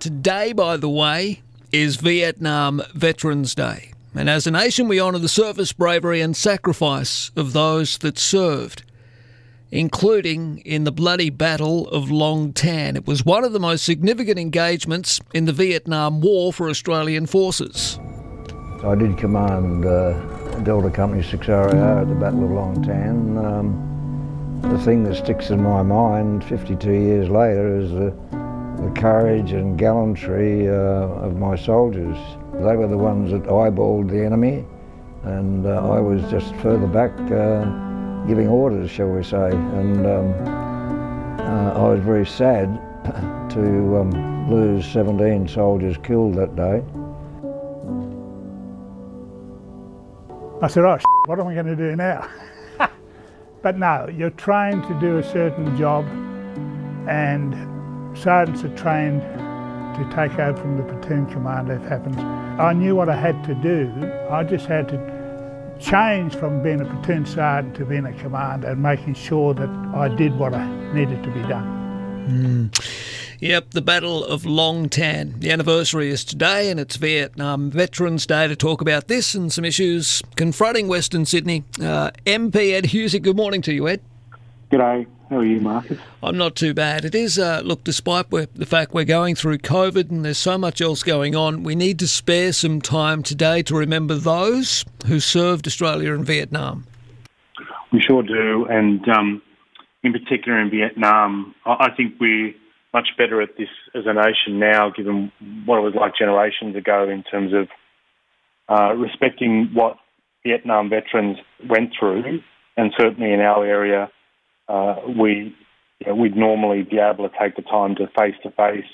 Today, by the way, is Vietnam Veterans Day, and as a nation we honour the service, bravery and sacrifice of those that served, including in the bloody Battle of Long Tan. It was one of the most significant engagements in the Vietnam War for Australian forces. I did command Delta Company 6 RAR at the Battle of Long Tan. The thing that sticks in my mind 52 years later is the courage and gallantry of my soldiers. They were the ones that eyeballed the enemy, and I was just further back giving orders, shall we say, and I was very sad to lose 17 soldiers killed that day. I said, oh, what am I going to do now? But no, you're trained to do a certain job, and sergeants are trained to take over from the platoon commander if it happens. I knew what I had to do. I just had to change from being a platoon sergeant to being a commander and making sure that I did what I needed to be done. Yep, the Battle of Long Tan. The anniversary is today, and it's Vietnam Veterans Day. To talk about this and some issues confronting Western Sydney, MP Ed Husic. Good morning to you, Ed. G'day. How are you, Marcus? I'm not too bad. It is, look, despite the fact we're going through COVID and there's so much else going on, we need to spare some time today to remember those who served Australia in Vietnam. We sure do, and in particular in Vietnam, I think we're much better at this as a nation now, given what it was like generations ago in terms of respecting what Vietnam veterans went through, and certainly in our area, we'd normally be able to take the time to face-to-face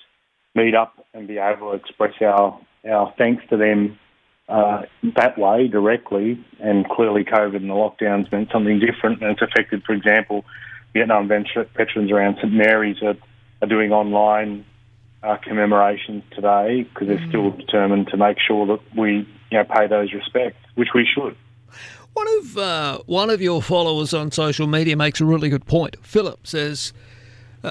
meet up and be able to express our thanks to them that way, directly, and clearly COVID and the lockdowns meant something different, and it's affected, for example, Vietnam veterans around St Mary's are doing online commemorations today because they're still determined to make sure that we pay those respects, which we should. One of your followers on social media makes a really good point. Philip says,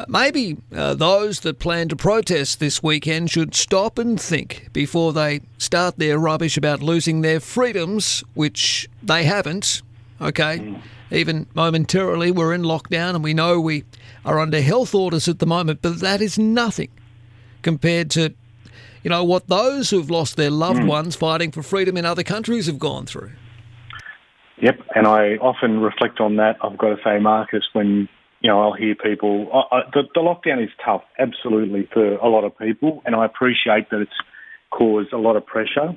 maybe those that plan to protest this weekend should stop and think before they start their rubbish about losing their freedoms, which they haven't, okay? Even momentarily, we're in lockdown and we know we are under health orders at the moment, but that is nothing compared to, what those who've lost their loved ones fighting for freedom in other countries have gone through. Yep, and I often reflect on that, I've got to say, Marcus, when, I'll hear people... The lockdown is tough, absolutely, for a lot of people, and I appreciate that it's caused a lot of pressure,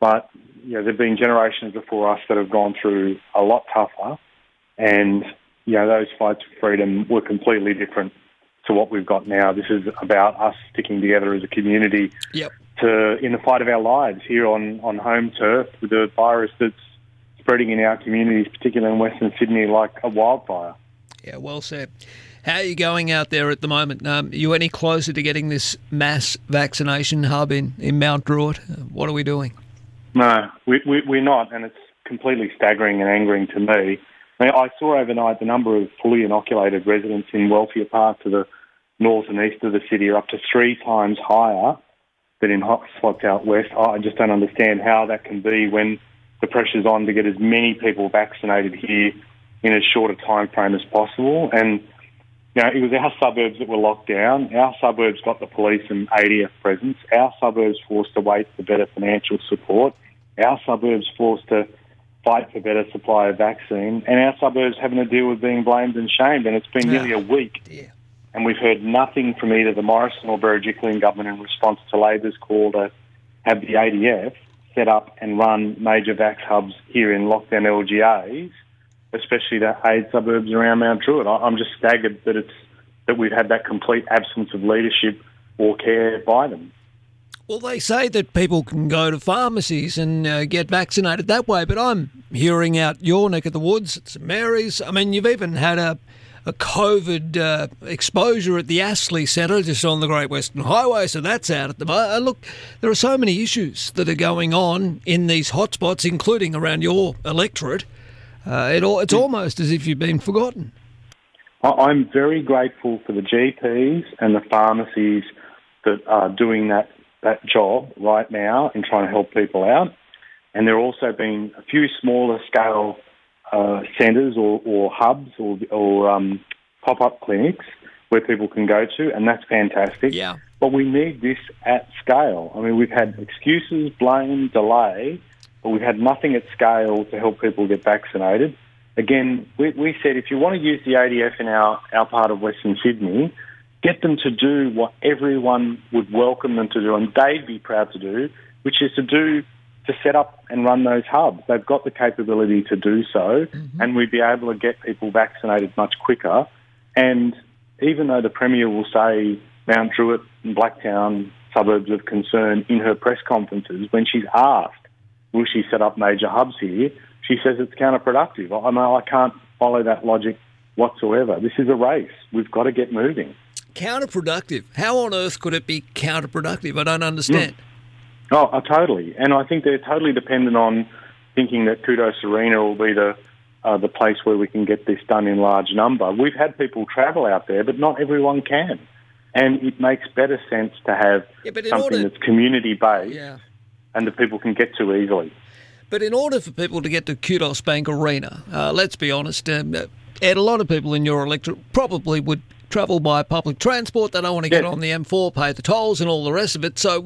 but, there have been generations before us that have gone through a lot tougher, and, those fights for freedom were completely different to what we've got now. This is about us sticking together as a community in the fight of our lives here on home turf with a virus that's spreading in our communities, particularly in Western Sydney, like a wildfire. Yeah, well said. How are you going out there at the moment? Are you any closer to getting this mass vaccination hub in Mount Druitt? What are we doing? No, we're not, and it's completely staggering and angering to me. I saw overnight the number of fully inoculated residents in wealthier parts of the north and east of the city are up to 3 times higher than in hot spots out west. I just don't understand how that can be when the pressure's on to get as many people vaccinated here in as short a time frame as possible. And, it was our suburbs that were locked down. Our suburbs got the police and ADF presence. Our suburbs forced to wait for better financial support. Our suburbs forced to fight for better supply of vaccine. And our suburbs having to deal with being blamed and shamed. And it's been nearly a week. Dear. And we've heard nothing from either the Morrison or Berejiklian government in response to Labor's call to have the ADF set up and run major vax hubs here in lockdown LGAs, especially the aid suburbs around Mount Druitt. I'm just staggered that we've had that complete absence of leadership or care by them. Well, they say that people can go to pharmacies and get vaccinated that way, but I'm hearing out your neck of the woods, it's St Mary's. I mean, you've even had a COVID exposure at the Astley Centre just on the Great Western Highway, so that's out at the moment. Look, there are so many issues that are going on in these hotspots, including around your electorate. It's almost as if you've been forgotten. I'm very grateful for the GPs and the pharmacies that are doing that job right now and trying to help people out. And there have also been a few smaller scale centres or hubs or pop-up clinics where people can go to, and that's fantastic. Yeah. But we need this at scale. I mean, we've had excuses, blame, delay, but we've had nothing at scale to help people get vaccinated. Again, we said if you want to use the ADF in our part of Western Sydney, get them to do what everyone would welcome them to do and they'd be proud to do, which is to set up and run those hubs. They've got the capability to do so, mm-hmm. and we'd be able to get people vaccinated much quicker. And even though the Premier will say Mount Druitt and Blacktown, suburbs of concern, in her press conferences, when she's asked, will she set up major hubs here, she says it's counterproductive. I can't follow that logic whatsoever. This is a race. We've got to get moving. Counterproductive? How on earth could it be counterproductive? I don't understand. Oh, totally. And I think they're totally dependent on thinking that Kudos Arena will be the place where we can get this done in large number. We've had people travel out there, but not everyone can. And it makes better sense to have something that's community-based and that people can get to easily. But in order for people to get to Kudos Bank Arena, let's be honest, Ed, a lot of people in your electorate probably would travel by public transport. They don't want to get on the M4, pay the tolls and all the rest of it. So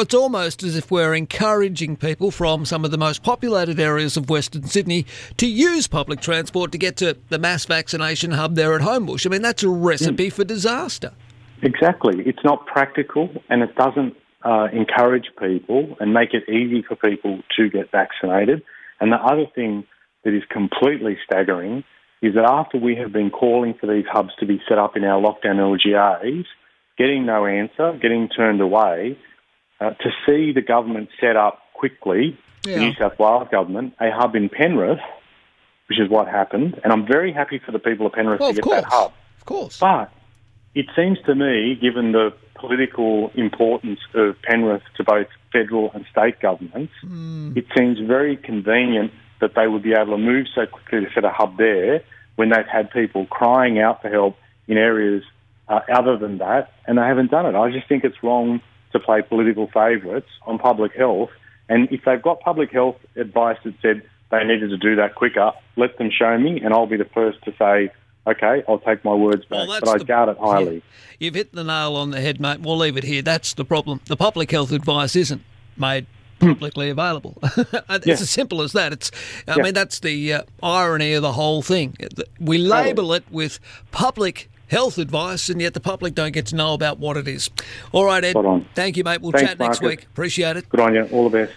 it's almost as if we're encouraging people from some of the most populated areas of Western Sydney to use public transport to get to the mass vaccination hub there at Homebush. I mean, that's a recipe for disaster. Exactly. It's not practical and it doesn't encourage people and make it easy for people to get vaccinated. And the other thing that is completely staggering is that after we have been calling for these hubs to be set up in our lockdown LGAs, getting no answer, getting turned away, to see the government set up quickly, the New South Wales government, a hub in Penrith, which is what happened. And I'm very happy for the people of Penrith to get that hub. Of course. But it seems to me, given the political importance of Penrith to both federal and state governments, it seems very convenient that they would be able to move so quickly to set a hub there when they've had people crying out for help in areas other than that, and they haven't done it. I just think it's wrong to play political favourites on public health. And if they've got public health advice that said they needed to do that quicker, let them show me, and I'll be the first to say, okay, I'll take my words back, but I doubt it highly. You've hit the nail on the head, mate. We'll leave it here. That's the problem. The public health advice isn't made publicly available. It's as simple as that. I mean, that's the irony of the whole thing. We label it with public health advice, and yet the public don't get to know about what it is. All right, Ed. Thank you, mate. We'll chat next week. Appreciate it. Good on you. All the best.